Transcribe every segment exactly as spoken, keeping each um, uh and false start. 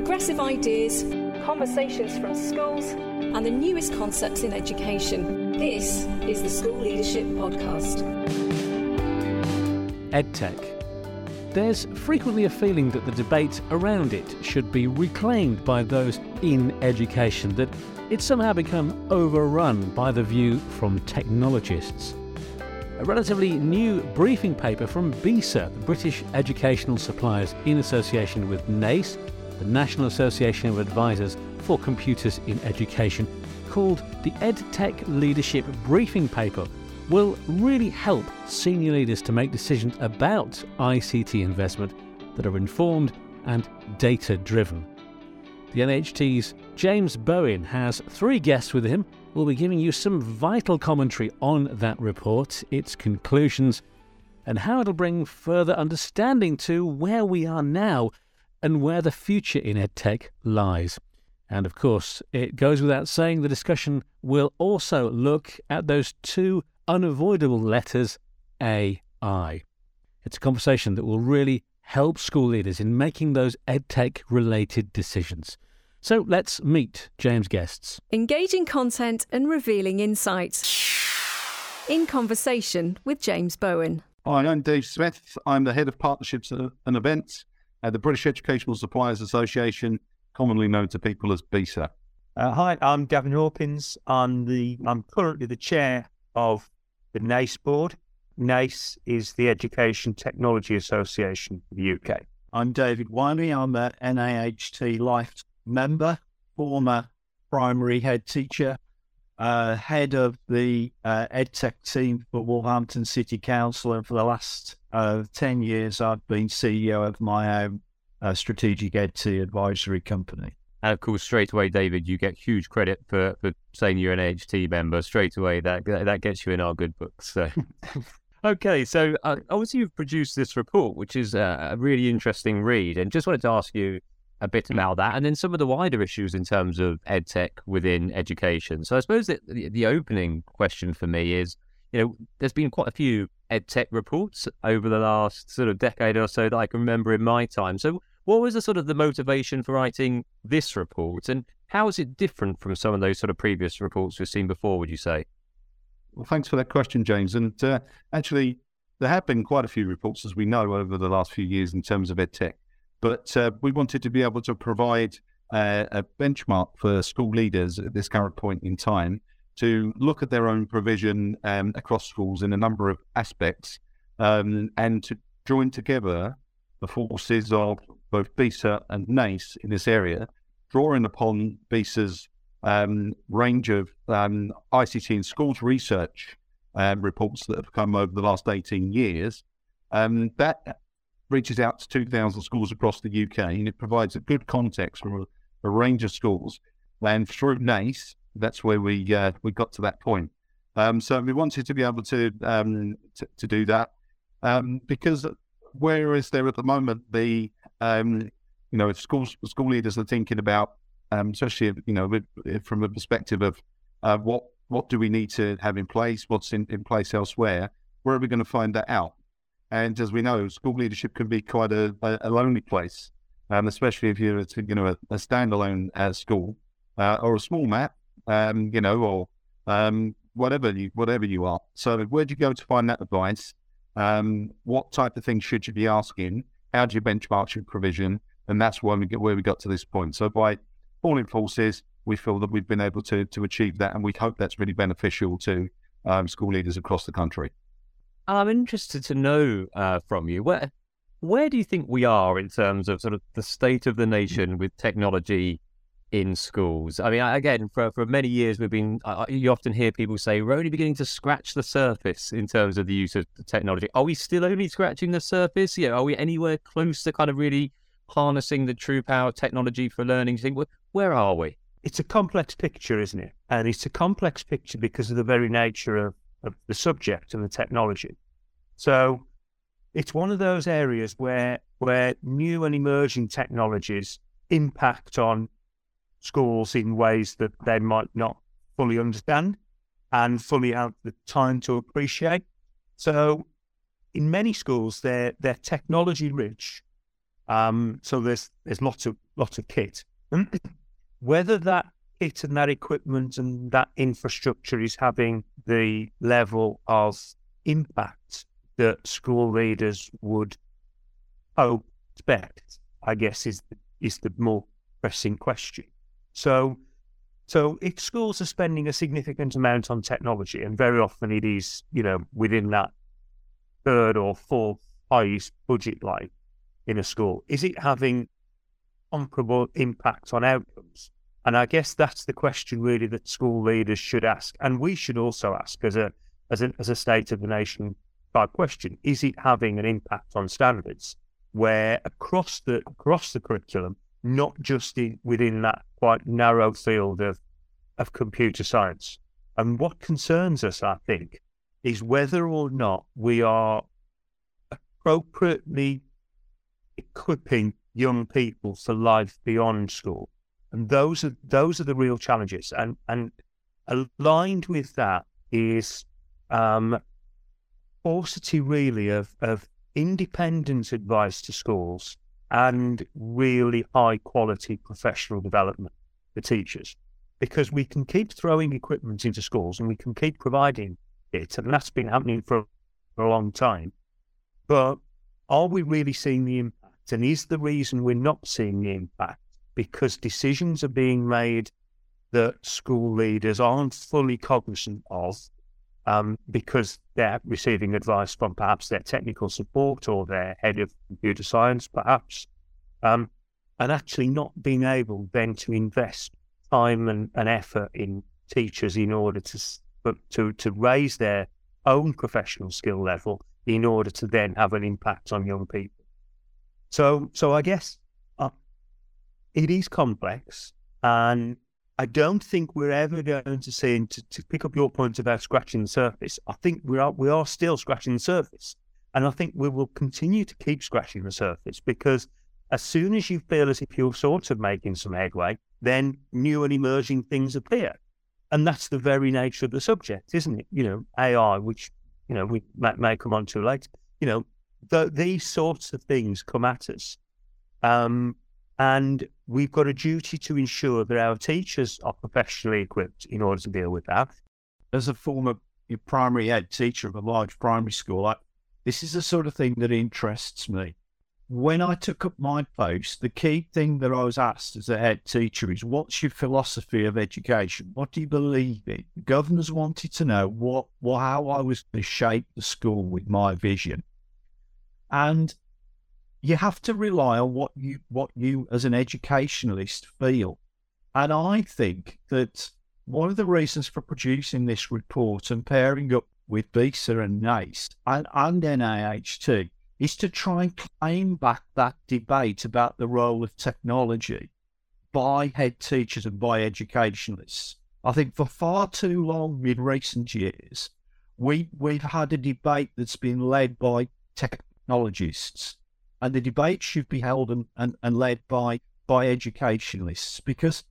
progressive ideas, conversations from schools, and the newest concepts in education. This is the School Leadership Podcast. EdTech. There's frequently a feeling that the debate around it should be reclaimed by those in education, that it's somehow become overrun by the view from technologists. A relatively new briefing paper from BESA, the British Educational Suppliers, in association with NAACE, the National Association of Advisors for Computers in Education, called the EdTech Leadership Briefing Paper, will really help senior leaders to make decisions about I C T investment that are informed and data-driven. The N A H T's James Bowen has three guests with him. We'll be giving you some vital commentary on that report, its conclusions, and how it'll bring further understanding to where we are now and where the future in EdTech lies. And of course, it goes without saying, the discussion will also look at those two unavoidable letters, A I. It's a conversation that will really help school leaders in making those EdTech-related decisions. So let's meet James' guests. Engaging content and revealing insights. In conversation with James Bowen. Hi, I'm Dave Smith. I'm the Head of Partnerships and Events at the British Educational Suppliers Association, commonly known to people as BESA. Uh, hi, I'm Gavin Hawkins. I'm, the, I'm currently the Chair of the NAACE Board. NAACE is the Education Technology Association of the U K. I'm David Whyley. I'm an N A H T lifetime member, former primary head teacher, uh, head of the uh, EdTech team for Wolverhampton City Council, and for the last uh, ten years I've been C E O of my own uh, strategic EdT advisory company. And of course, straight away, David, you get huge credit for, for saying you're an N A H T member. Straight away, that that gets you in our good books. So. Okay, so uh, obviously you've produced this report, which is uh, a really interesting read, and just wanted to ask you a bit about that, and then some of the wider issues in terms of EdTech within education. So I suppose that the opening question for me is, you know, there's been quite a few EdTech reports over the last sort of decade or so that I can remember in my time. So what was the sort of the motivation for writing this report, and how is it different from some of those sort of previous reports we've seen before, would you say? Well, thanks for that question, James. And uh, actually, there have been quite a few reports, as we know, over the last few years in terms of EdTech. But uh, we wanted to be able to provide uh, a benchmark for school leaders at this current point in time to look at their own provision um, across schools in a number of aspects, um, and to join together the forces of both BESA and NAACE in this area, drawing upon BESA's um, range of um, I C T in schools research um, reports that have come over the last eighteen years. Um, that reaches out to two thousand schools across the U K, and it provides a good context for a, a range of schools. And through NAACE, that's where we uh, we got to that point. Um, so we wanted to be able to um, t- to do that um, because whereas there at the moment the um, you know, if schools school leaders are thinking about um, especially you know from a perspective of uh, what what do we need to have in place, what's in, in place elsewhere, where are we going to find that out? And as we know, school leadership can be quite a, a lonely place, um, especially if you're, you know, a, a standalone uh, school uh, or a small map, um, you know, or um, whatever you whatever you are. So where do you go to find that advice? Um, what type of things should you be asking? How do you benchmark your provision? And that's where we get, where we got to this point. So by pooling forces, we feel that we've been able to to achieve that, and we hope that's really beneficial to um, school leaders across the country. I'm interested to know uh, from you, where where do you think we are in terms of sort of the state of the nation with technology in schools? I mean, again, for, for many years, we've been, uh, you often hear people say, we're only beginning to scratch the surface in terms of the use of technology. Are we still only scratching the surface? You know, are we anywhere close to kind of really harnessing the true power of technology for learning? Do you think, where are we? It's a complex picture, isn't it? And it's a complex picture because of the very nature of of the subject and the technology. So it's one of those areas where where new and emerging technologies impact on schools in ways that they might not fully understand and fully have the time to appreciate. So in many schools, they're, they're technology rich Um, so there's there's lots of lots of kit. Whether that kit and that equipment and that infrastructure is having the level of impact that school leaders would hope, expect, I guess, is the, is the more pressing question. So, so if schools are spending a significant amount on technology, and very often it is, you know, within that third or fourth highest budget line in a school, is it having comparable impact on outcomes? And I guess that's the question really that school leaders should ask, and we should also ask as a as a as a state of the nation type question: is it having an impact on standards, where across the across the curriculum, not just in, within that quite narrow field of of computer science? And what concerns us, I think, is whether or not we are appropriately equipping young people for life beyond school. And those are those are the real challenges. And and aligned with that is um, paucity really of of independent advice to schools and really high quality professional development for teachers. Because we can keep throwing equipment into schools and we can keep providing it, and that's been happening for, for a long time. But are we really seeing the impact? And is the reason we're not seeing the impact because decisions are being made that school leaders aren't fully cognizant of, um, because they're receiving advice from perhaps their technical support or their head of computer science, perhaps, um, and actually not being able then to invest time and, and effort in teachers in order to to to raise their own professional skill level in order to then have an impact on young people. So, so I guess uh, it is complex, and I don't think we're ever going to see, and to, to pick up your point about scratching the surface, I think we are, we are still scratching the surface. And I think we will continue to keep scratching the surface, because as soon as you feel as if you're sort of making some headway, then new and emerging things appear. And that's the very nature of the subject, isn't it? You know, A I, which, you know, we may, may come on to later, you know, the, these sorts of things come at us. Um, and we've got a duty to ensure that our teachers are professionally equipped in order to deal with that. As a former primary ed teacher of a large primary school, I, this is the sort of thing that interests me. When I took up my post, the key thing that I was asked as a head teacher is, what's your philosophy of education? What do you believe in? The governors wanted to know what, what how I was going to shape the school with my vision. And you have to rely on what you, what you as an educationalist feel. And I think that one of the reasons for producing this report and pairing up with BESA and NAACE and, and N A H T is to try and claim back that debate about the role of technology by head teachers and by educationalists. I think for far too long in recent years, we, we've had a debate that's been led by technologists, and the debate should be held and, and, and led by, by educationalists, because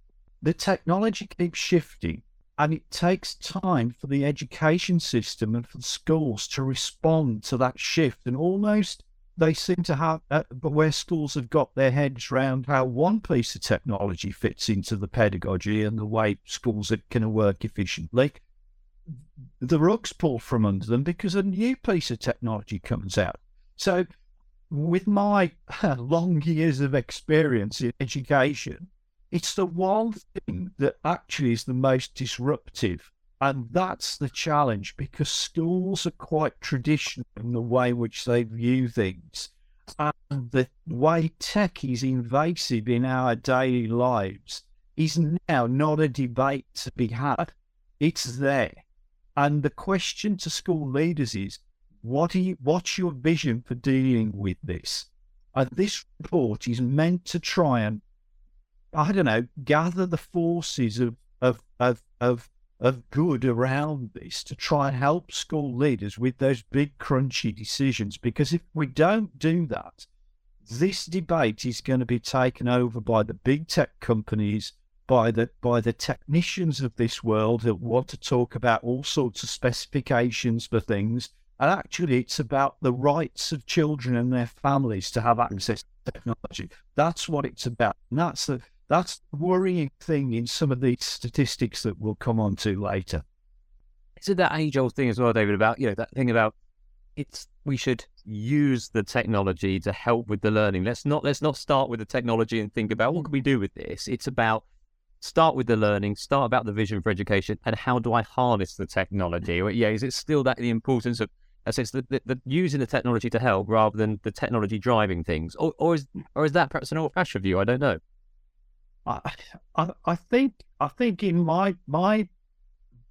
the technology keeps shifting and it takes time for the education system and for the schools to respond to that shift. And almost they seem to have, uh, but where schools have got their heads round how one piece of technology fits into the pedagogy and the way schools are going to work efficiently, the rug's pulled from under them because a new piece of technology comes out. So with my long years of experience in education, it's the one thing that actually is the most disruptive, and that's the challenge, because schools are quite traditional in the way in which they view things, and the way tech is invasive in our daily lives is now not a debate to be had. It's there, and the question to school leaders is, what are you, what's your vision for dealing with this? And this report is meant to try and, I don't know, gather the forces of, of of of of good around this to try and help school leaders with those big crunchy decisions. Because if we don't do that, this debate is going to be taken over by the big tech companies, by the by the technicians of this world that want to talk about all sorts of specifications for things And actually, it's about the rights of children and their families to have access to technology. That's what it's about. And that's the, that's the worrying thing in some of these statistics that we'll come on to later. Is it that age-old thing as well, David, about, you know, that thing about it's we should use the technology to help with the learning. Let's not let's not start with the technology and think about what can we do with this. It's about start with the learning, start about the vision for education, and how do I harness the technology? Or, yeah, is it still that the importance of as it's the, the, the using the technology to help rather than the technology driving things, or or is or is that perhaps an old-fashioned view? I don't know. I, I I think I think in my my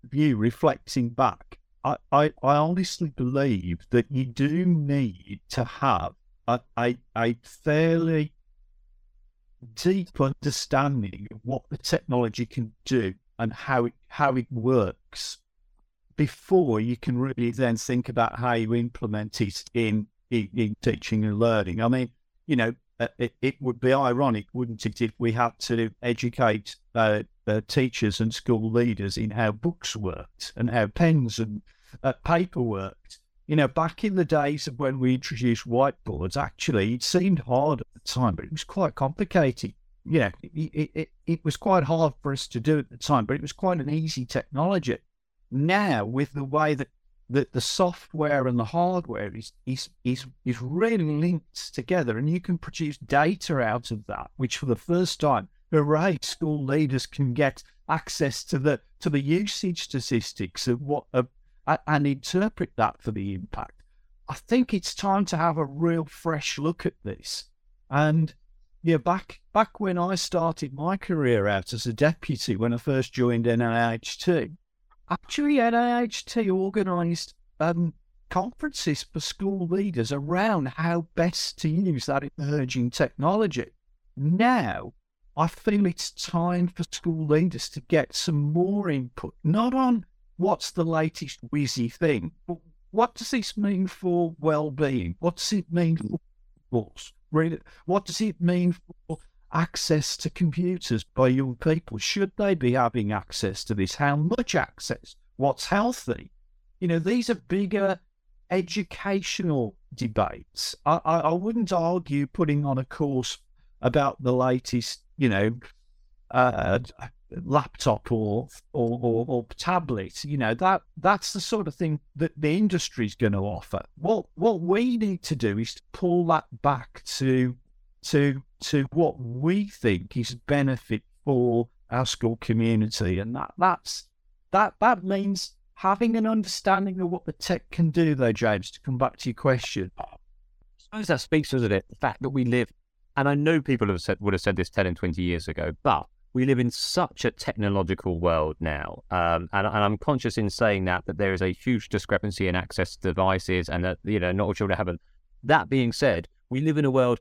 view, reflecting back, I, I, I honestly believe that you do need to have a, a, a fairly deep understanding of what the technology can do and how it, how it works before you can really then think about how you implement it in, in, in teaching and learning. I mean, you know, it, it would be ironic, wouldn't it, if we had to educate uh, Uh, teachers and school leaders in how books worked and how pens and uh, paper worked. You know, back in the days of when we introduced whiteboards, actually, it seemed hard at the time, but it was quite complicated. You know, it, it, it was quite hard for us to do at the time, but it was quite an easy technology. Now, with the way that, that the software and the hardware is, is, is, is really linked together, and you can produce data out of that, which for the first time, hooray, school leaders can get access to the to the usage statistics of what of, and interpret that for the impact. I think it's time to have a real fresh look at this. And yeah, back back when I started my career out as a deputy, when I first joined N A H T, actually N A H T organised um, conferences for school leaders around how best to use that emerging technology. Now, I feel it's time for school leaders to get some more input, not on what's the latest whizzy thing, but what does this mean for well-being? What does it mean for schools? What does it mean for access to computers by young people? Should they be having access to this? How much access? What's healthy? You know, these are bigger educational debates. I, I, I wouldn't argue putting on a course about the latest, you know, uh, laptop or, or or or tablet. You know, that that's the sort of thing that the industry is going to offer. What what we need to do is to pull that back to to to what we think is benefit for our school community, and that that's that that means having an understanding of what the tech can do. Though, James, to come back to your question, I suppose that speaks, doesn't it? The fact that we live. And I know people have said, would have said this ten and twenty years ago, but we live in such a technological world now. Um, and, and I'm conscious in saying that, that there is a huge discrepancy in access to devices and that, you know, not all children have them. That being said, we live in a world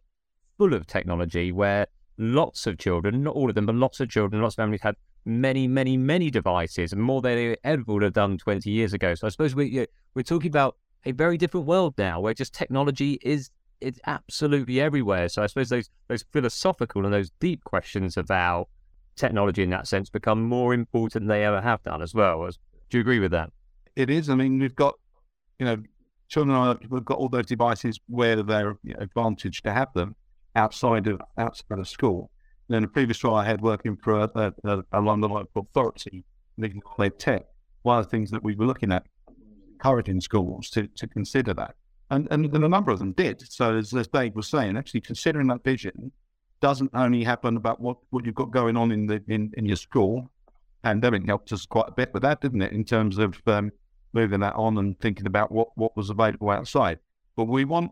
full of technology where lots of children, not all of them, but lots of children, lots of families had many, many, many devices, and more than they ever would have done twenty years ago. So I suppose we, you know, we're talking about a very different world now where just technology is it's absolutely everywhere. So I suppose those those philosophical and those deep questions about technology in that sense become more important than they ever have done as well. Do you agree with that? It is. I mean, we've got, you know, children, we've got all those devices where they're, you know, advantaged to have them outside of outside of school. And in the previous role I had working for a, a, a London local authority, leading tech, one of the things that we were looking at, encouraging schools to, to consider that. And, and and a number of them did. So as, as Dave was saying, actually considering that vision doesn't only happen about what, what you've got going on in the in, in your school. Pandemic helped us quite a bit with that, didn't it? In terms of um, moving that on and thinking about what, what was available outside. But we want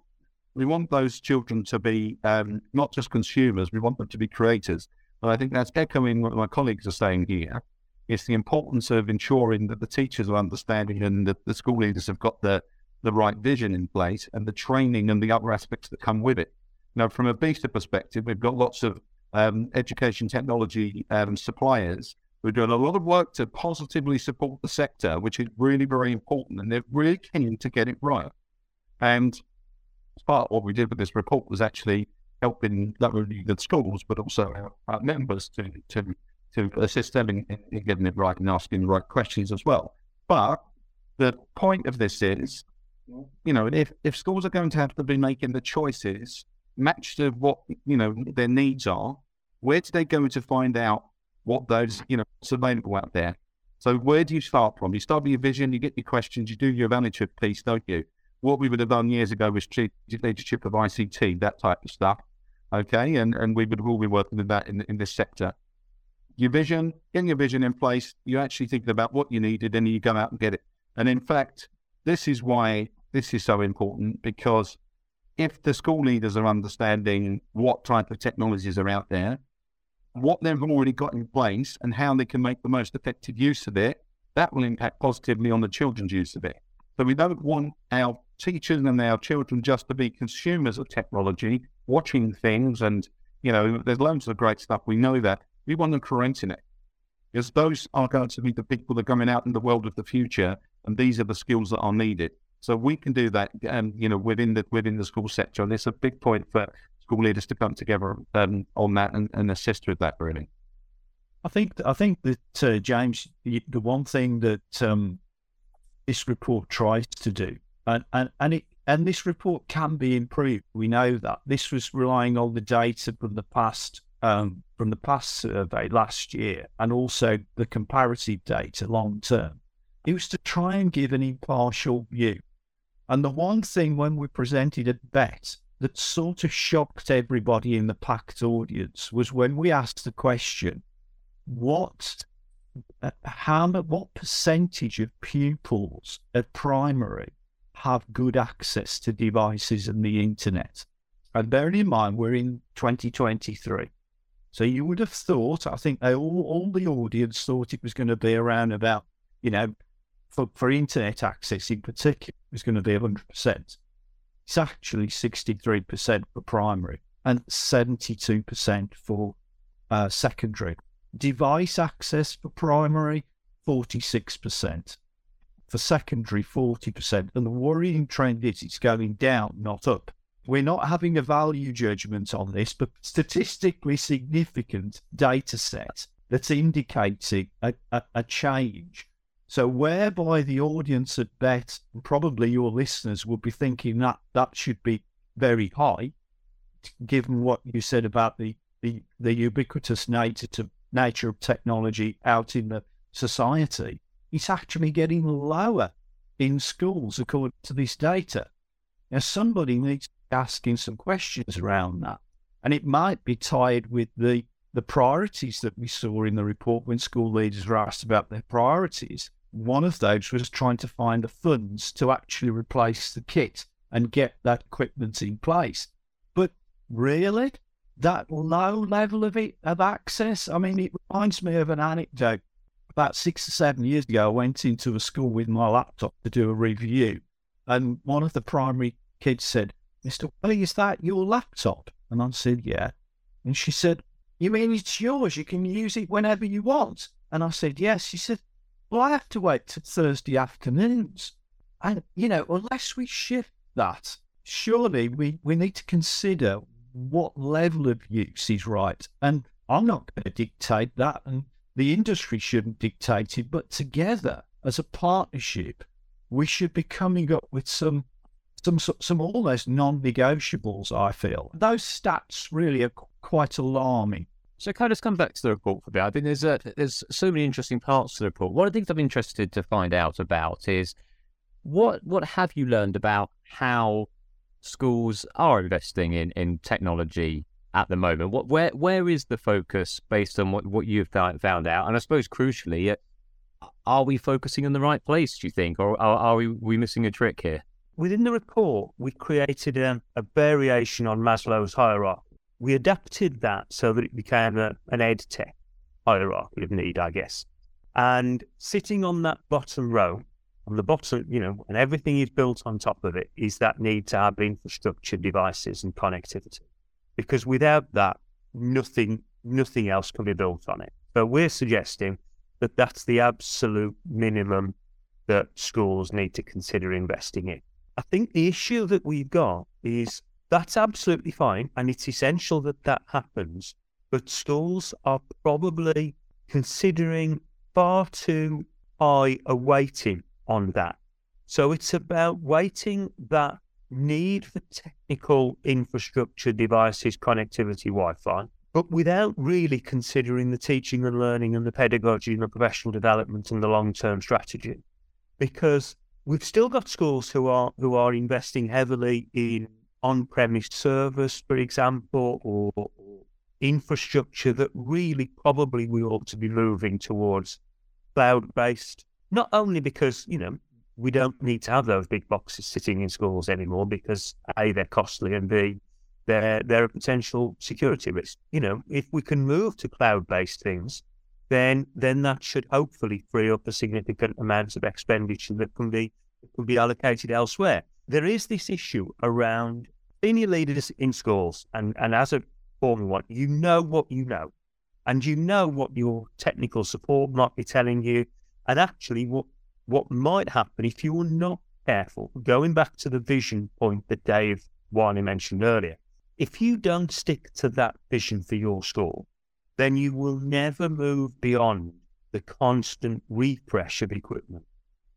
we want those children to be um, not just consumers. We want them to be creators. And I think that's echoing what my colleagues are saying here. It's the importance of ensuring that the teachers are understanding and that the school leaders have got the the right vision in place and the training and the other aspects that come with it. Now, from a BESA perspective, we've got lots of um, education technology um, suppliers. We're doing a lot of work to positively support the sector, which is really, very important, and they're really keen to get it right. And part of what we did with this report was actually helping not only the schools, but also our, our members to, to, to assist them in, in getting it right and asking the right questions as well. But the point of this is, you know, if, if schools are going to have to be making the choices matched to what, you know, their needs are, where do they go to find out what those, you know, what's available out there? So where do you start from? You start with your vision, you get your questions, you do your evaluative piece, don't you? What we would have done years ago was strategic leadership of I C T, that type of stuff. Okay, and, and we would all be working with that in, in this sector. Your vision, getting your vision in place, you're actually thinking about what you needed and you go out and get it. And in fact, this is why this is so important, because if the school leaders are understanding what type of technologies are out there, what they've already got in place and how they can make the most effective use of it, that will impact positively on the children's use of it. So we don't want our teachers and our children just to be consumers of technology, watching things and, you know, there's loads of great stuff. We know that. We want them creating it, because those are going to be the people that are coming out in the world of the future, and these are the skills that are needed. So we can do that, um, you know, within the within the school sector. And it's a big point for school leaders to come together um, on that and, and assist with that, really. I think I think that, uh, James, the one thing that um, this report tries to do, and and, and it, and this report can be improved. We know that. This was relying on the data from the past um, from the past survey last year, and also the comparative data long term. It was to try and give an impartial view. And the one thing when we presented at B E T that sort of shocked everybody in the packed audience was when we asked the question, what, uh, how, what percentage of pupils at primary have good access to devices and the internet? And bearing in mind, we're in twenty twenty-three. So you would have thought, I think they all, all the audience thought it was going to be around about, you know, for, for internet access in particular, it was going to be one hundred percent. It's actually sixty-three percent for primary and seventy-two percent for uh, secondary. Device access for primary, forty-six percent. For secondary, forty percent. And the worrying trend is it's going down, not up. We're not having a value judgment on this, but statistically significant data set that's indicating a, a, a change. So whereby the audience at B E T, and probably your listeners, would be thinking that that should be very high, given what you said about the, the, the ubiquitous nature, to, nature of technology out in the society, it's actually getting lower in schools according to this data. Now, somebody needs to be asking some questions around that. And it might be tied with the, the priorities that we saw in the report when school leaders were asked about their priorities. One of those was trying to find the funds to actually replace the kit and get that equipment in place. But really, that low level of, it, of access, I mean, it reminds me of an anecdote. About six or seven years ago, I went into a school with my laptop to do a review. And one of the primary kids said, "Mister Whyley, is that your laptop?" And I said, "Yeah." And she said, "You mean it's yours? You can use it whenever you want?" And I said, "Yes." She said, "Well, I have to wait till Thursday afternoons." And, you know, unless we shift that, surely we, we need to consider what level of use is right. And I'm not going to dictate that, and the industry shouldn't dictate it, but together as a partnership, we should be coming up with some, some, some almost non-negotiables, I feel. Those stats really are qu- quite alarming. So can I just come back to the report for a bit? I think there's a, there's so many interesting parts to the report. One of the things I'm interested to find out about is what what have you learned about how schools are investing in, in technology at the moment? What where where is the focus based on what, what you've found out? And I suppose crucially, it, are we focusing in the right place, do you think, or are, are we, we missing a trick here? Within the report, we created um, a variation on Maslow's hierarchy. We adapted that so that it became a, an EdTech hierarchy of need, I guess. And sitting on that bottom row, on the bottom, you know, and everything is built on top of it, is that need to have infrastructure, devices, and connectivity. Because without that, nothing, nothing else can be built on it. So we're suggesting that that's the absolute minimum that schools need to consider investing in. I think the issue that we've got is that's absolutely fine, and it's essential that that happens, but schools are probably considering far too high a weighting on that So it's about weighting that need for technical infrastructure, devices, connectivity, Wi-Fi, but without really considering the teaching and learning and the pedagogy and the professional development and the long-term strategy. Because we've still got schools who are who are investing heavily in on-premise servers, for example, or infrastructure that really probably we ought to be moving towards cloud-based, not only because, you know, we don't need to have those big boxes sitting in schools anymore because A, they're costly, and B, they're, they're a potential security risk. You know, if we can move to cloud-based things, then then that should hopefully free up a significant amount of expenditure that can be can be allocated elsewhere. There is this issue around senior leaders in schools, and, and as a former one, you know what you know, and you know what your technical support might be telling you, and actually what what might happen if you were not careful, going back to the vision point that Dave Whyley mentioned earlier, if you don't stick to that vision for your school, then you will never move beyond the constant refresh of equipment.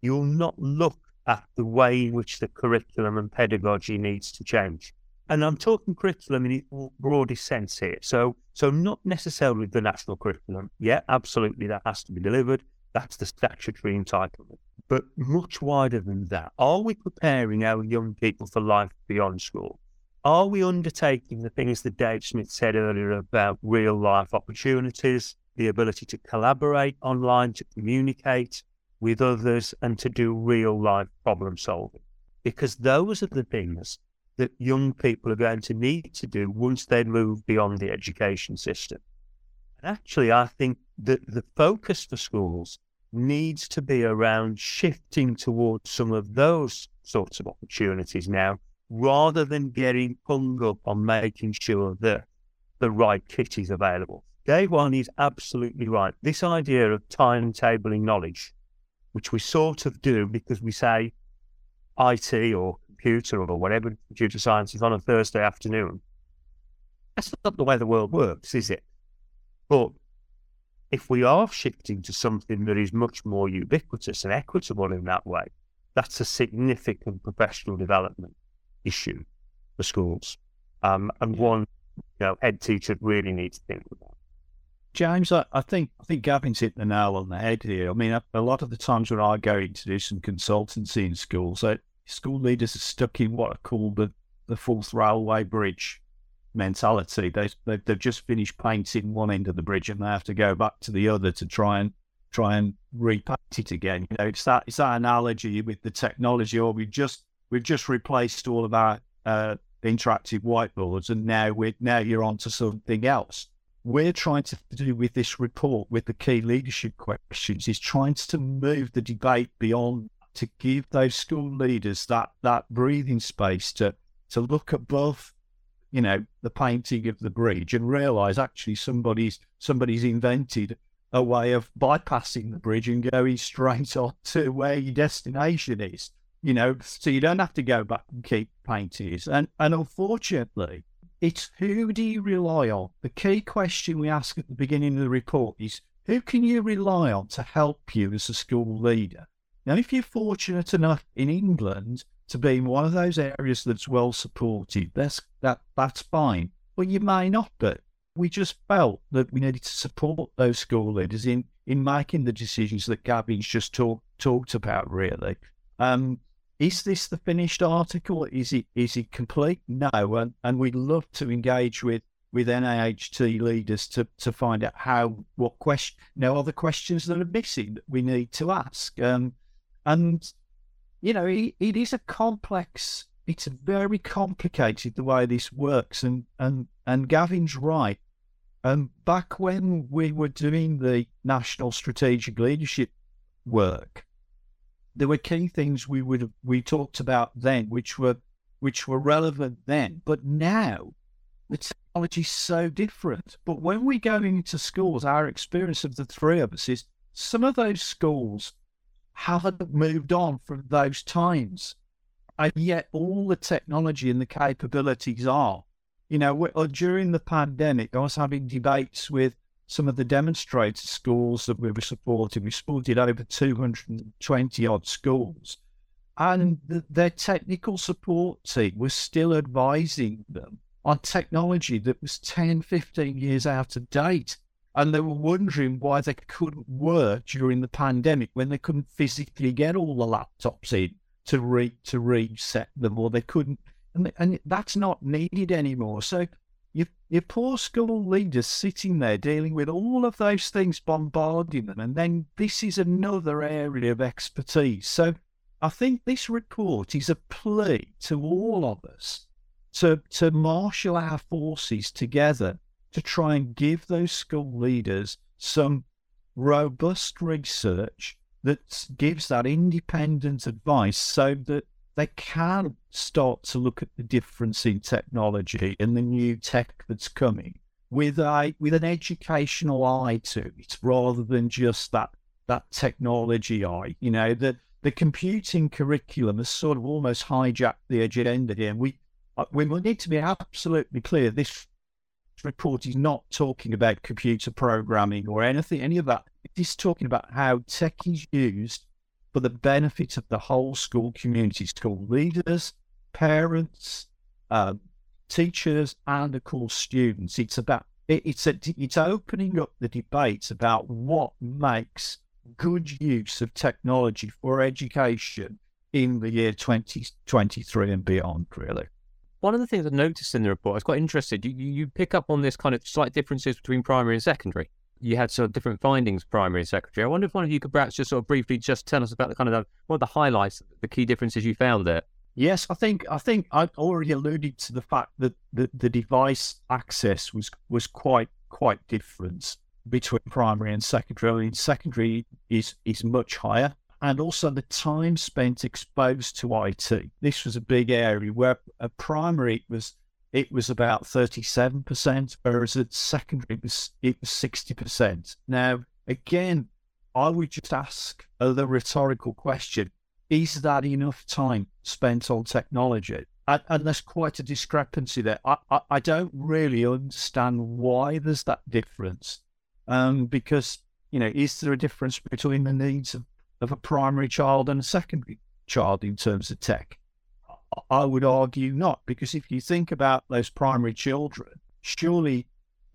You'll not look at the way in which the curriculum and pedagogy needs to change. And I'm talking curriculum in its broadest sense here. So, so not necessarily the national curriculum. Yeah, absolutely, that has to be delivered. That's the statutory entitlement. But much wider than that, are we preparing our young people for life beyond school? Are we undertaking the things that Dave Smith said earlier about real-life opportunities, the ability to collaborate online, to communicate with others, and to do real-life problem-solving? Because those are the things that young people are going to need to do once they move beyond the education system. And actually, I think that the focus for schools needs to be around shifting towards some of those sorts of opportunities now, rather than getting hung up on making sure that the right kit is available. Dave Whyley is absolutely right. This idea of timetabling knowledge, which we sort of do because we say I T or computer or whatever computer science is on a Thursday afternoon. That's not the way the world works, is it? But if we are shifting to something that is much more ubiquitous and equitable in that way, that's a significant professional development issue for schools, um, and one you know head teacher really needs to think about. James, I, I think I think Gavin's hit the nail on the head here. I mean, a, a lot of the times when I go in to do some consultancy in schools, so school leaders are stuck in what I call the the fourth railway bridge mentality. They, they they've just finished painting one end of the bridge and they have to go back to the other to try and try and repaint it again. You know, it's that it's that analogy with the technology, or we just. We've just replaced all of our uh, interactive whiteboards, and now we're now you're onto something else. We're trying to do with this report, with the key leadership questions, is trying to move the debate beyond, to give those school leaders that that breathing space to to look above, you know, the painting of the bridge and realise actually somebody's somebody's invented a way of bypassing the bridge and going straight on to where your destination is. You know, so you don't have to go back and keep paintings. And and unfortunately, it's who do you rely on? The key question we ask at the beginning of the report is, who can you rely on to help you as a school leader? Now, if you're fortunate enough in England to be in one of those areas that's well supported, that's, that, that's fine. But you may not be. We just felt that we needed to support those school leaders in, in making the decisions that Gavin's just talk, talked about, really. Um, Is this the finished article? Is it is it complete? No, and, and we'd love to engage with, with N A H T leaders to, to find out how what question now are the questions that are missing that we need to ask. Um, and you know it, it is a complex. It's very complicated the way this works, and and, and Gavin's right. Um, back when we were doing the national strategic leadership work, there were key things we would have, we talked about then, which were which were relevant then. But now, the technology is so different. But when we go into schools, our experience of the three of us is some of those schools haven't moved on from those times, and yet all the technology and the capabilities are. You know, during the pandemic, I was having debates with some of the demonstrator schools that we were supporting. We supported over two hundred twenty odd schools. and the, their technical support team was still advising them on technology that was ten, fifteen years out of date. And they were wondering why they couldn't work during the pandemic when they couldn't physically get all the laptops in to re, to reset them, or they couldn't. And, they, and that's not needed anymore. So your, your poor school leaders sitting there dealing with all of those things bombarding them. And then this is another area of expertise. So I think this report is a plea to all of us to, to marshal our forces together to try and give those school leaders some robust research that gives that independent advice so that they can start to look at the difference in technology and the new tech that's coming with a with an educational eye to it, rather than just that that technology eye. You know, that the computing curriculum has sort of almost hijacked the agenda here. And we we need to be absolutely clear, this report is not talking about computer programming or anything, any of that. It is talking about how tech is used for the benefit of the whole school community, school leaders, parents, um, teachers, and of course students. It's about, it, it's, a, it's opening up the debate about what makes good use of technology for education in the year twenty twenty-three and beyond, really. One of the things I noticed in the report, I was quite interested, you, you pick up on this kind of slight differences between primary and secondary. You had sort of different findings, primary and secondary. I wonder if one of you could perhaps just sort of briefly just tell us about the kind of, what are the highlights, the key differences you found there? Yes, I think I think I've already alluded to the fact that the, the device access was was quite quite different between primary and secondary. I mean, secondary is is much higher. And also the time spent exposed to I T. This was a big area where at primary it was it was about thirty-seven percent, whereas at secondary it was it was sixty percent. Now again, I would just ask the rhetorical question: is that enough time spent on technology? And, and there's quite a discrepancy there. I, I I don't really understand why there's that difference, um, because you know, is there a difference between the needs of of a primary child and a secondary child in terms of tech? I would argue not, because if you think about those primary children, surely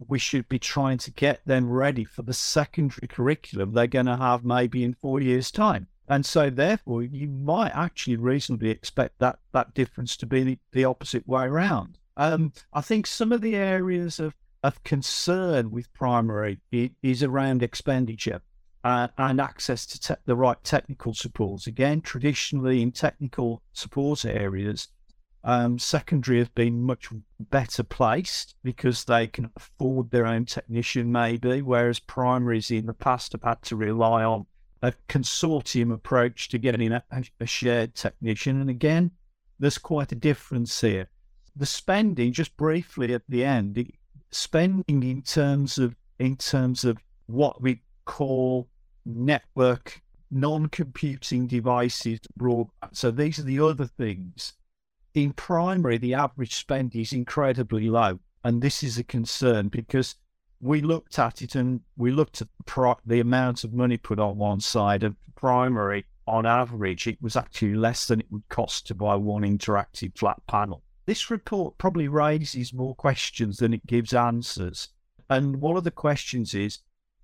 we should be trying to get them ready for the secondary curriculum they're going to have maybe in four years' time. And so therefore, you might actually reasonably expect that, that difference to be the, the opposite way around. Um, I think some of the areas of, of concern with primary is around expenditure. Uh, and access to te- the right technical supports. Again, traditionally in technical support areas, um, secondary have been much better placed because they can afford their own technician maybe, whereas primaries in the past have had to rely on a consortium approach to getting a, a shared technician. And again, there's quite a difference here. The spending, just briefly at the end, it, spending in terms of in terms of what we call network, non-computing devices, broadband. So these are the other things. In primary, the average spend is incredibly low. And this is a concern because we looked at it and we looked at the, the amount of money put on one side of primary. On average, it was actually less than it would cost to buy one interactive flat panel. This report probably raises more questions than it gives answers. And one of the questions is,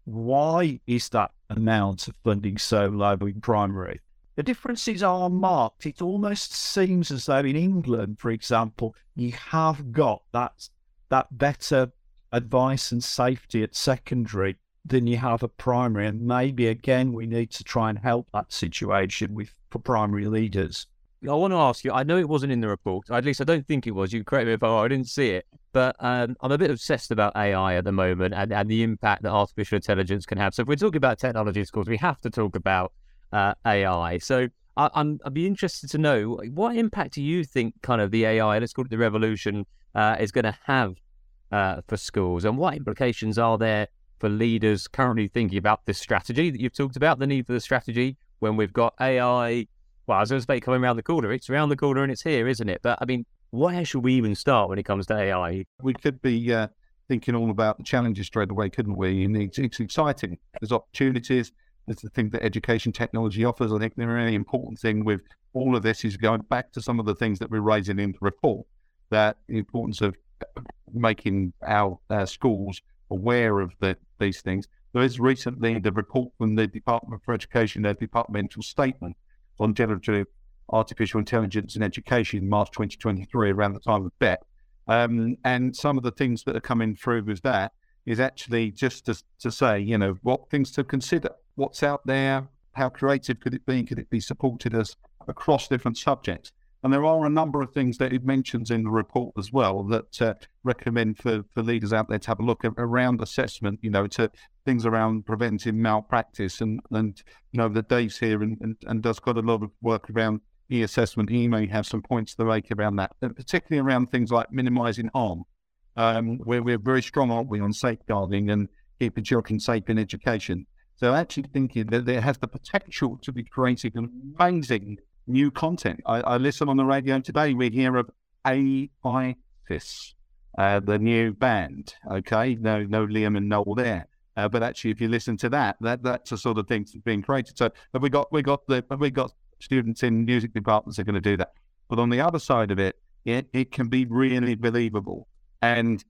why is that amount of funding so low in primary? The differences are marked. It almost seems as though in England, for example, you have got that that better advice and safety at secondary than you have at primary. And maybe, again, we need to try and help that situation with for primary leaders. I want to ask you, I know it wasn't in the report, at least I don't think it was. You can correct me if I'm wrong, I didn't see it. But um, I'm a bit obsessed about A I at the moment and, and the impact that artificial intelligence can have. So if we're talking about technology, of course, we have to talk about uh, A I. So I, I'm, I'd be interested to know, what impact do you think kind of the A I, let's call it the revolution, uh, is going to have uh, for schools? And what implications are there for leaders currently thinking about this strategy that you've talked about, the need for the strategy when we've got A I? Well, I was going to say coming around the corner. It's around the corner and it's here, isn't it? But I mean, where should we even start when it comes to A I? We could be uh, thinking all about the challenges straight away, couldn't we? And it's, it's exciting. There's opportunities. It's the thing that education technology offers. I think the really important thing with all of this is going back to some of the things that we're raising in the report, that the importance of making our, our schools aware of the, these things. There is recently the report from the Department for Education, their departmental statement on generative artificial intelligence and education, March twenty twenty-three, around the time of BET. Um, and some of the things that are coming through with that is actually just to, to say, you know, what things to consider, what's out there, how creative could it be, could it be supported as across different subjects. And there are a number of things that it mentions in the report as well that uh, recommend for, for leaders out there to have a look at, around assessment, you know, to things around preventing malpractice. And, and you know, that Dave's here and, and, and does quite a lot of work around e-assessment. He may have some points to make around that, and particularly around things like minimising harm, um, where we're very strong, aren't we, on safeguarding and keeping children safe in education. So actually thinking that there has the potential to be creating amazing new content. I, I listen on the radio today, we hear of A I S I S, uh, the new band. Okay, no no Liam and Noel there. Uh, but actually, if you listen to that, that that's the sort of thing that's being created. So have we got we got the have we got students in music departments that are going to do that. But on the other side of it, it, it can be really believable. And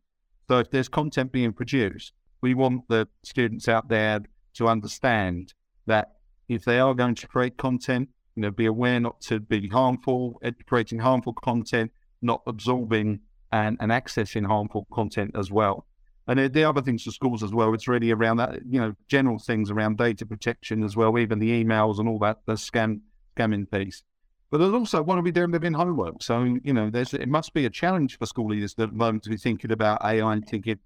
so if there's content being produced, we want the students out there to understand that if they are going to create content, you know, be aware not to be harmful, creating harmful content, not absorbing and, and accessing harmful content as well. And the other things for schools as well, it's really around that, you know, general things around data protection as well, even the emails and all that, the scam, scamming piece. But there's also, what are we doing within homework? So, you know, there's it must be a challenge for school leaders at the moment to be thinking about A I and thinking,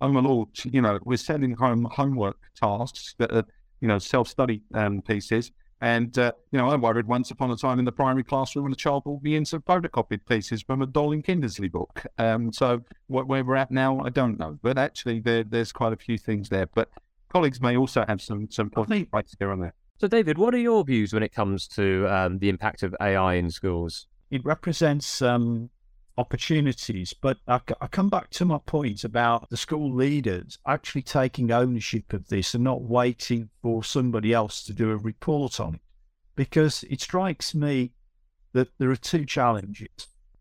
oh my Lord, you know, we're sending home homework tasks, that are, you know, self-study um, pieces. And, uh, you know, I worried once upon a time in the primary classroom when a child will be in some photocopied pieces from a Darling Kindersley book. Um, so what, where we're at now, I don't know. But actually, there, there's quite a few things there. But colleagues may also have some, some points right there on that. So, David, what are your views when it comes to um, the impact of A I in schools? It represents um, opportunities, but I, I come back to my point about the school leaders actually taking ownership of this and not waiting for somebody else to do a report on it, because it strikes me that there are two challenges.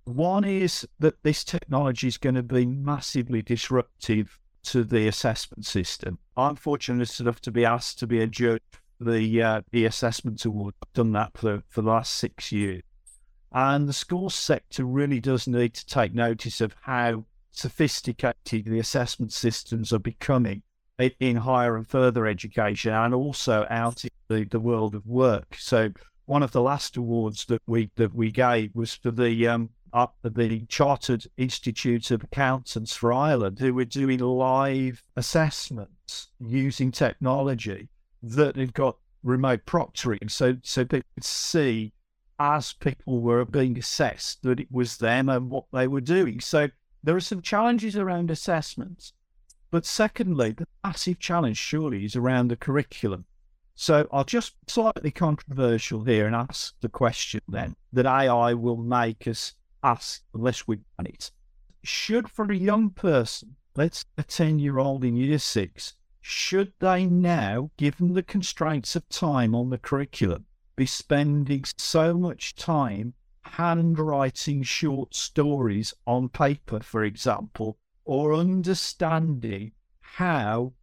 One is that this technology is going to be massively disruptive to the assessment system. I'm fortunate enough to be asked to be a judge for the uh, the assessment award. I've done that for, for the last six years. And the school sector really does need to take notice of how sophisticated the assessment systems are becoming in higher and further education and also out in the, the world of work. So one of the last awards that we that we gave was for the um, up the Chartered Institute of Accountants for Ireland, who were doing live assessments using technology that had got remote proctoring, so so they could see, as people were being assessed, that it was them and what they were doing. So there are some challenges around assessments. But secondly, the massive challenge surely is around the curriculum. So I'll just slightly controversial here and ask the question then that A I will make us ask unless we've done it. Should, for a young person, let's a ten-year-old in year six, should they now, given the constraints of time on the curriculum, be spending so much time handwriting short stories on paper, for example, or understanding how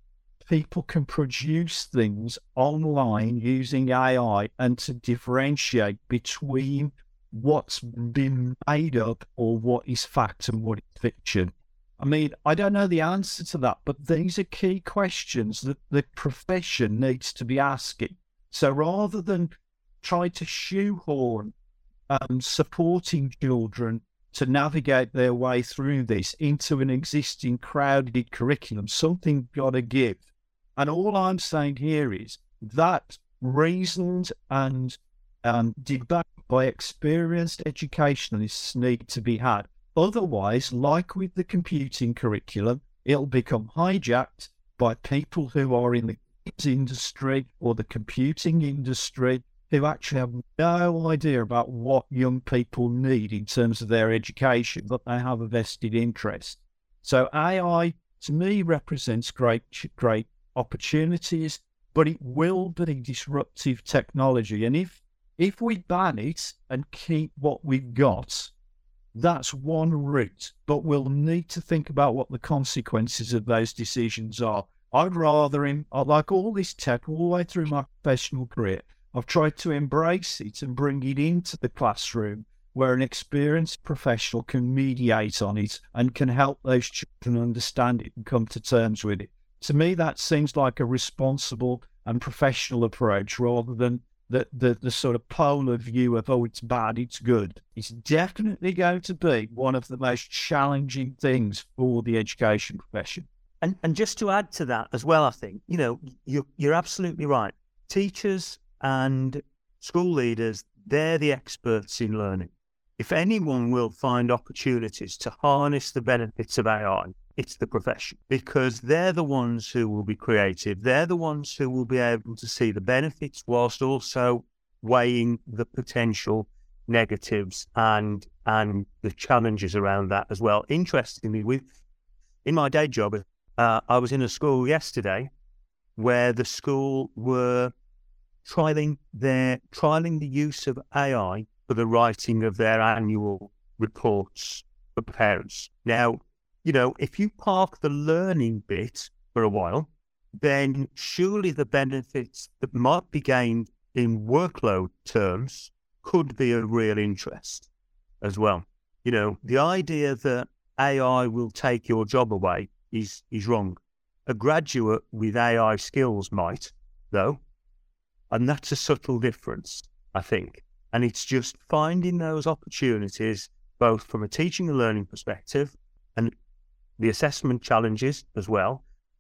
people can produce things online using A I and to differentiate between what's been made up or what is fact and what is fiction? I mean, I don't know the answer to that, but these are key questions that the profession needs to be asking. So rather than try to shoehorn um, supporting children to navigate their way through this into an existing crowded curriculum, something got to give. And all I'm saying here is that reasoned and um, debated by experienced educationalists need to be had. Otherwise, like with the computing curriculum, it'll become hijacked by people who are in the industry or the computing industry, who actually have no idea about what young people need in terms of their education, but they have a vested interest. So A I, to me, represents great, great opportunities, but it will be disruptive technology. And if if we ban it and keep what we've got, that's one route. But we'll need to think about what the consequences of those decisions are. I'd rather, in, like all this tech, all the way through my professional career, I've tried to embrace it and bring it into the classroom where an experienced professional can mediate on it and can help those children understand it and come to terms with it. To me, that seems like a responsible and professional approach rather than the, the, the sort of polar view of, oh, it's bad, it's good. It's definitely going to be one of the most challenging things for the education profession. And and just to add to that as well, I think, you know, you're, you're absolutely right. Teachers and school leaders, they're the experts in learning. If anyone will find opportunities to harness the benefits of A I, it's the profession, because they're the ones who will be creative. They're the ones who will be able to see the benefits whilst also weighing the potential negatives and and the challenges around that as well. Interestingly, with in my day job, Uh, I was in a school yesterday where the school were trialing their trialing the use of A I for the writing of their annual reports for parents. Now, you know, if you park the learning bit for a while, then surely the benefits that might be gained in workload terms could be of real interest as well. You know, the idea that A I will take your job away Is, is wrong. A graduate with A I skills might, though, and that's a subtle difference, I think. And it's just finding those opportunities, both from a teaching and learning perspective and the assessment challenges as well,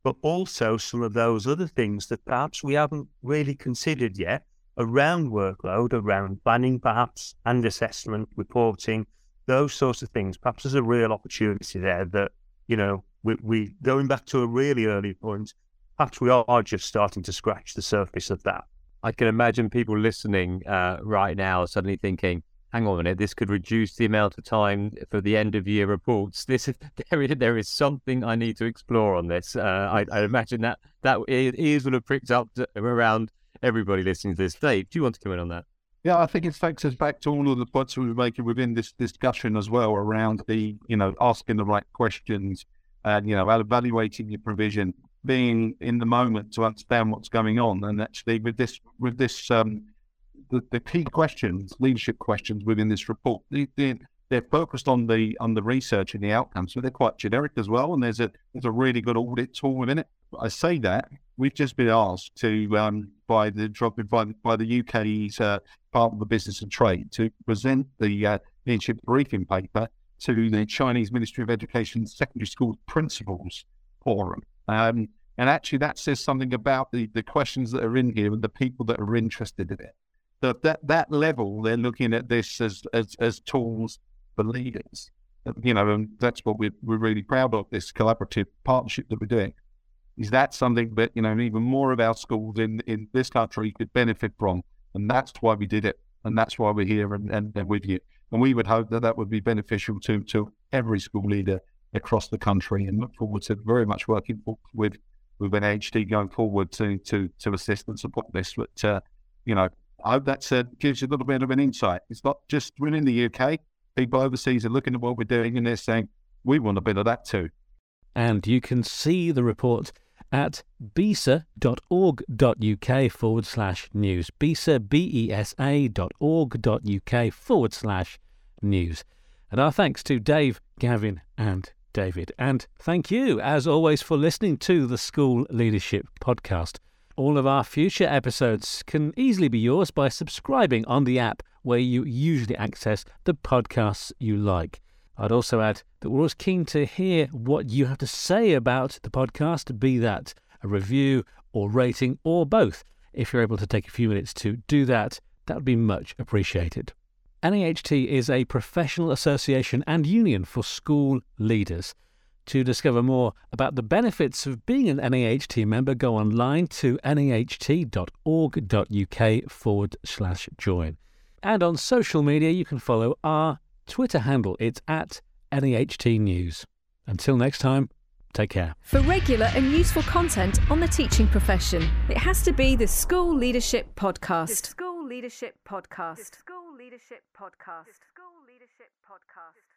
but also some of those other things that perhaps we haven't really considered yet around workload, around planning perhaps, and assessment, reporting, those sorts of things. Perhaps there's a real opportunity there that, you know, We, we going back to a really early point, perhaps we are, are just starting to scratch the surface of that. I can imagine people listening uh, right now suddenly thinking, hang on a minute, this could reduce the amount of time for the end of year reports. This there is, there is something I need to explore on this. Uh, I, I imagine that, that ears would have pricked up around everybody listening to this. Dave, do you want to come in on that? Yeah, I think it takes us back to all of the points we were making within this discussion as well around the, you know, asking the right questions, and, you know, evaluating your provision, being in the moment to understand what's going on. And actually with this, with this, um, the, the key questions, leadership questions within this report, they, they, they're focused on the, on the research and the outcomes, but they're quite generic as well. And there's a, there's a really good audit tool within it. I say that we've just been asked to, um, by the by, by the U K's uh, Department for Business and Trade to present the uh, leadership briefing paper to the Chinese Ministry of Education's Secondary School Principals Forum. Um, and actually that says something about the, the questions that are in here and the people that are interested in it. So at that, that level, they're looking at this as, as, as tools for leaders. You know, and that's what we're, we're really proud of, this collaborative partnership that we're doing. Is that something that, you know, even more of our schools in, in this country could benefit from? And that's why we did it. And that's why we're here and, and, and with you. And we would hope that that would be beneficial to, to every school leader across the country, and look forward to very much working with with N A H T going forward to to to assist and support this. But, uh, you know, I hope that uh, gives you a little bit of an insight. It's not just within the U K. People overseas are looking at what we're doing and they're saying, we want a bit of that too. And you can see the report at besa.org.uk forward slash news. Besa, B E S A dot org dot UK forward slash news. And our thanks to Dave, Gavin and David. And thank you, as always, for listening to the School Leadership Podcast. All of our future episodes can easily be yours by subscribing on the app where you usually access the podcasts you like. I'd also add that we're always keen to hear what you have to say about the podcast, be that a review or rating or both. If you're able to take a few minutes to do that, that would be much appreciated. N A H T is a professional association and union for school leaders. To discover more about the benefits of being an N A H T member, go online to naht.org.uk forward slash join. And on social media, you can follow our Twitter handle. It's at N A H T News. Until next time, Take care. For regular and useful content on the teaching profession, it has to be the School Leadership Podcast. The School Leadership Podcast. The School Leadership Podcast. The School Leadership Podcast.